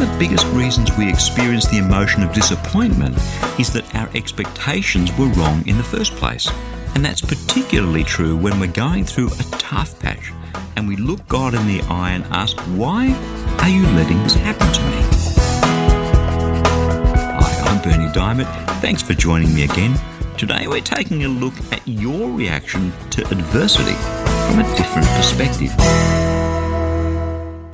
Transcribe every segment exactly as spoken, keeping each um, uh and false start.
The biggest reasons we experience the emotion of disappointment is that our expectations were wrong in the first place. And that's particularly true when we're going through a tough patch and we look God in the eye and ask, why are you letting this happen to me? Hi, I'm Berni Dymet. Thanks for joining me again. Today we're taking a look at your reaction to adversity from a different perspective.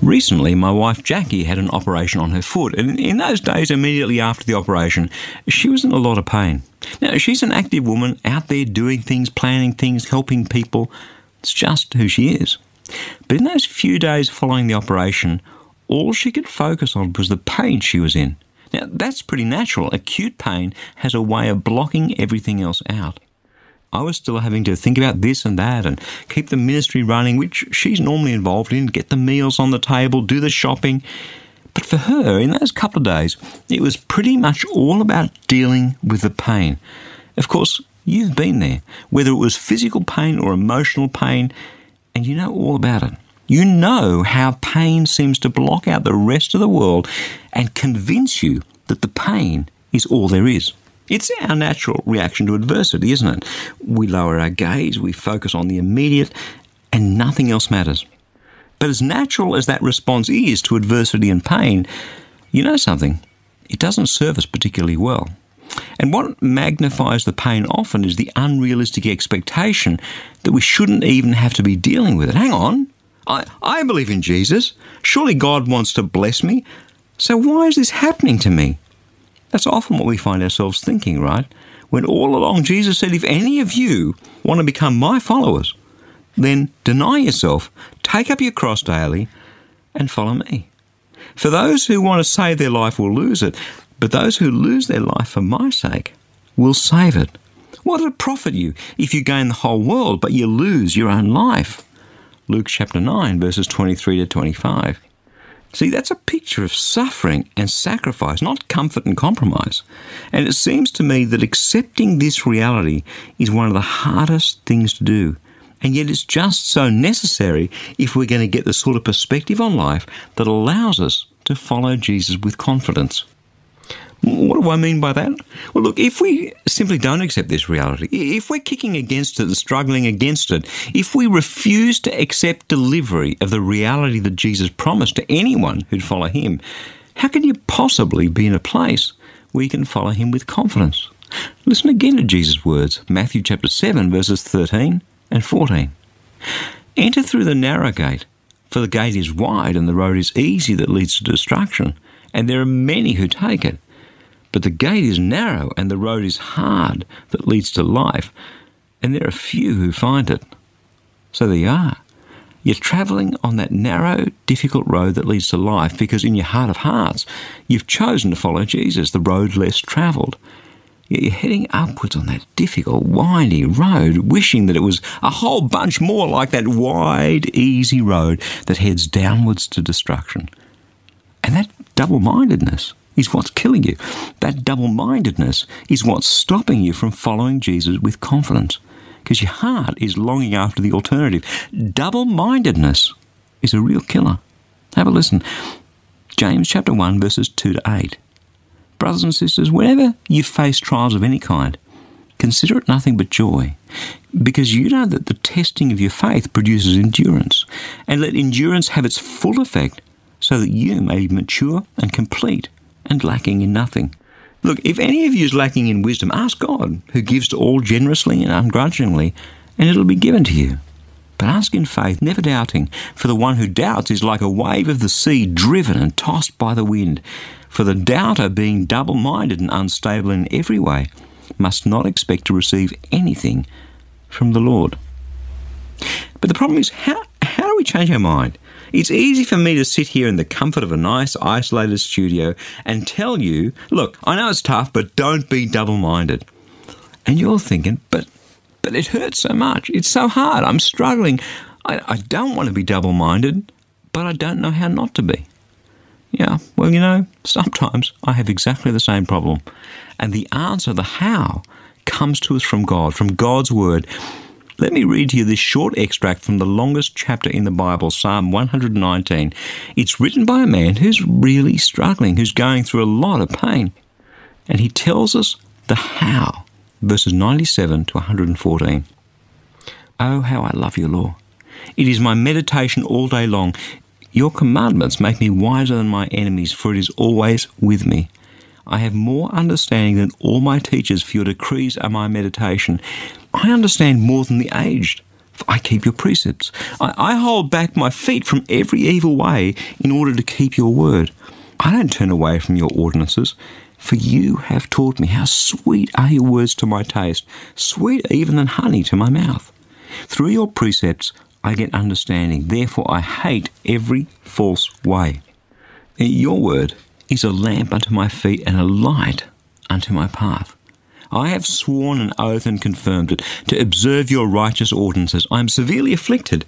Recently, my wife Jackie had an operation on her foot, and in those days immediately after the operation, she was in a lot of pain. Now, she's an active woman out there doing things, planning things, helping people. It's just who she is. But in those few days following the operation, all she could focus on was the pain she was in. Now, that's pretty natural. Acute pain has a way of blocking everything else out. I was still having to think about this and that and keep the ministry running, which she's normally involved in, get the meals on the table, do the shopping. But for her, in those couple of days, it was pretty much all about dealing with the pain. Of course, you've been there, whether it was physical pain or emotional pain, and you know all about it. You know how pain seems to block out the rest of the world and convince you that the pain is all there is. It's our natural reaction to adversity, isn't it? We lower our gaze, we focus on the immediate, and nothing else matters. But as natural as that response is to adversity and pain, you know something, it doesn't serve us particularly well. And what magnifies the pain often is the unrealistic expectation that we shouldn't even have to be dealing with it. Hang on, I, I believe in Jesus. Surely God wants to bless me. So why is this happening to me? That's often what we find ourselves thinking, right? When all along Jesus said, if any of you want to become my followers, then deny yourself, take up your cross daily, and follow me. For those who want to save their life will lose it, but those who lose their life for my sake will save it. What did it profit you if you gain the whole world, but you lose your own life? Luke chapter nine, verses twenty-three to twenty-five. See, that's a picture of suffering and sacrifice, not comfort and compromise. And it seems to me that accepting this reality is one of the hardest things to do. And yet it's just so necessary if we're going to get the sort of perspective on life that allows us to follow Jesus with confidence. What do I mean by that? Well, look, if we simply don't accept this reality, if we're kicking against it and struggling against it, if we refuse to accept delivery of the reality that Jesus promised to anyone who'd follow him, how can you possibly be in a place where you can follow him with confidence? Listen again to Jesus' words, Matthew chapter seven, verses thirteen and fourteen. Enter through the narrow gate, for the gate is wide and the road is easy that leads to destruction, and there are many who take it. But the gate is narrow and the road is hard that leads to life, and there are few who find it. So there you are. You're travelling on that narrow, difficult road that leads to life because in your heart of hearts, you've chosen to follow Jesus, the road less travelled. Yet you're heading upwards on that difficult, windy road, wishing that it was a whole bunch more like that wide, easy road that heads downwards to destruction. And that double-mindedness is what's killing you. That double-mindedness is what's stopping you from following Jesus with confidence, because your heart is longing after the alternative. Double-mindedness is a real killer. Have a listen. James chapter one, verses two to eight. Brothers and sisters, whenever you face trials of any kind, consider it nothing but joy, because you know that the testing of your faith produces endurance, and let endurance have its full effect so that you may be mature and complete, and lacking in nothing. Look, if any of you is lacking in wisdom, ask God, who gives to all generously and ungrudgingly, and it'll be given to you. But ask in faith, never doubting, for the one who doubts is like a wave of the sea, driven and tossed by the wind. For the doubter, being double-minded and unstable in every way, must not expect to receive anything from the Lord. But the problem is, how, how do we change our mind? It's easy for me to sit here in the comfort of a nice isolated studio and tell you, look, I know it's tough, but don't be double-minded. And you're thinking, but but it hurts so much. It's so hard. I'm struggling. I, I don't want to be double-minded, but I don't know how not to be. Yeah, well, you know, sometimes I have exactly the same problem. And the answer, the how, comes to us from God, from God's Word. Let me read to you this short extract from the longest chapter in the Bible, Psalm one nineteen. It's written by a man who's really struggling, who's going through a lot of pain. And he tells us the how, verses ninety-seven to one fourteen. Oh, how I love your law. It is my meditation all day long. Your commandments make me wiser than my enemies, for it is always with me. I have more understanding than all my teachers, for your decrees are my meditation. I understand more than the aged, for I keep your precepts. I, I hold back my feet from every evil way in order to keep your word. I don't turn away from your ordinances, for you have taught me. How sweet are your words to my taste, sweeter even than honey to my mouth. Through your precepts I get understanding, therefore I hate every false way. Your word is a lamp unto my feet and a light unto my path. I have sworn an oath and confirmed it, to observe your righteous ordinances. I am severely afflicted.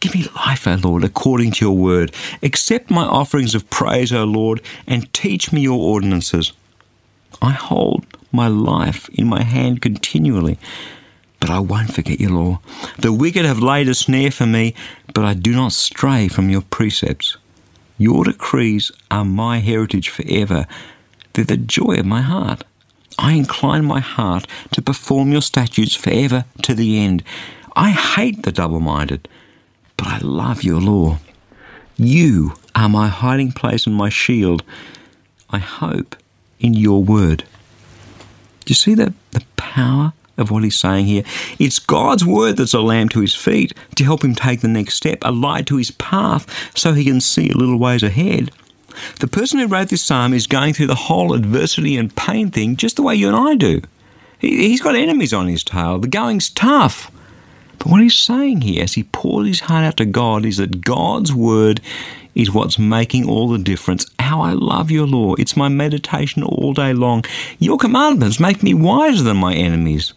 Give me life, O Lord, according to your word. Accept my offerings of praise, O Lord, and teach me your ordinances. I hold my life in my hand continually, but I won't forget your law. The wicked have laid a snare for me, but I do not stray from your precepts. Your decrees are my heritage forever. They're the joy of my heart. I incline my heart to perform your statutes forever to the end. I hate the double-minded, but I love your law. You are my hiding place and my shield. I hope in your word. Do you see that the power of what he's saying here? It's God's word that's a lamp to his feet to help him take the next step, a light to his path so he can see a little ways ahead. The person who wrote this psalm is going through the whole adversity and pain thing just the way you and I do. He's got enemies on his tail. The going's tough. But what he's saying here as he pours his heart out to God is that God's word is what's making all the difference. How I love your law. It's my meditation all day long. Your commandments make me wiser than my enemies.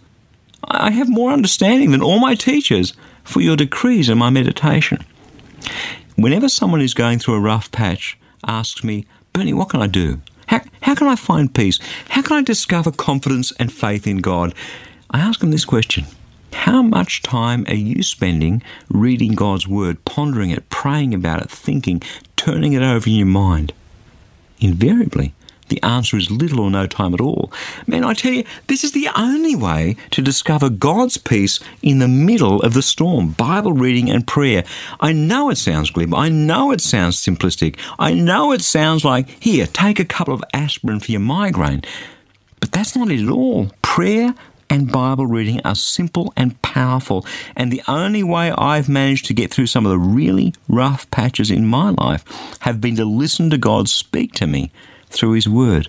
I have more understanding than all my teachers, for your decrees are my meditation. Whenever someone who's going through a rough patch asks me, Berni, what can I do? How, how can I find peace? How can I discover confidence and faith in God? I ask them this question. How much time are you spending reading God's word, pondering it, praying about it, thinking, turning it over in your mind? Invariably, the answer is little or no time at all. Man, I tell you, this is the only way to discover God's peace in the middle of the storm, Bible reading and prayer. I know it sounds glib. I know it sounds simplistic. I know it sounds like, here, take a couple of aspirin for your migraine. But that's not it at all. Prayer and Bible reading are simple and powerful. And the only way I've managed to get through some of the really rough patches in my life have been to listen to God speak to me through his word.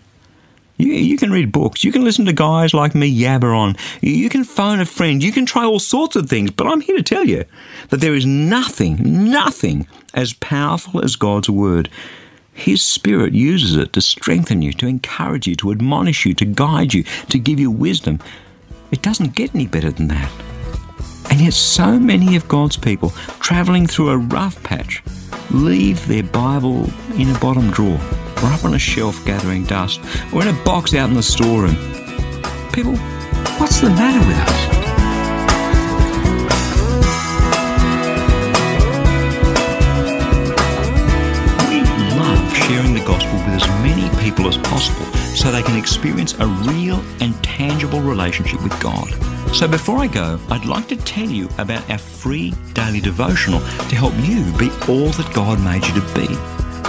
You, you can read books. You can listen to guys like me yabber on. You, you can phone a friend. You can try all sorts of things. But I'm here to tell you that there is nothing, nothing as powerful as God's word. His Spirit uses it to strengthen you, to encourage you, to admonish you, to guide you, to give you wisdom. It doesn't get any better than that. And yet so many of God's people travelling through a rough patch leave their Bible in a bottom drawer, or up on a shelf gathering dust, or in a box out in the storeroom. People, what's the matter with us? We love sharing the gospel with as many people as possible so they can experience a real and tangible relationship with God. So before I go, I'd like to tell you about our free daily devotional to help you be all that God made you to be.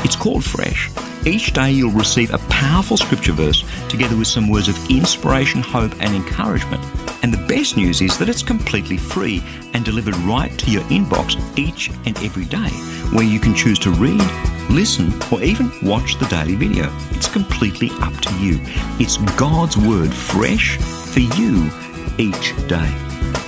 It's called Fresh. Each day you'll receive a powerful scripture verse together with some words of inspiration, hope and encouragement. And the best news is that it's completely free and delivered right to your inbox each and every day, where you can choose to read, listen or even watch the daily video. It's completely up to you. It's God's Word fresh for you each day.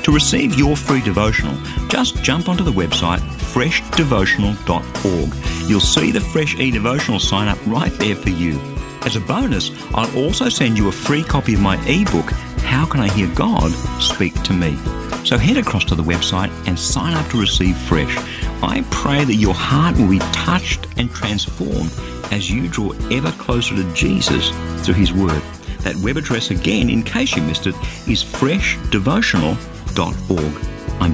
To receive your free devotional, just jump onto the website fresh devotional dot org. You'll see the Fresh e-devotional sign up right there for you. As a bonus, I'll also send you a free copy of my ebook, How Can I Hear God Speak to Me? So head across to the website and sign up to receive Fresh. I pray that your heart will be touched and transformed as you draw ever closer to Jesus through His Word. That web address again, in case you missed it, is fresh devotional dot org. I'm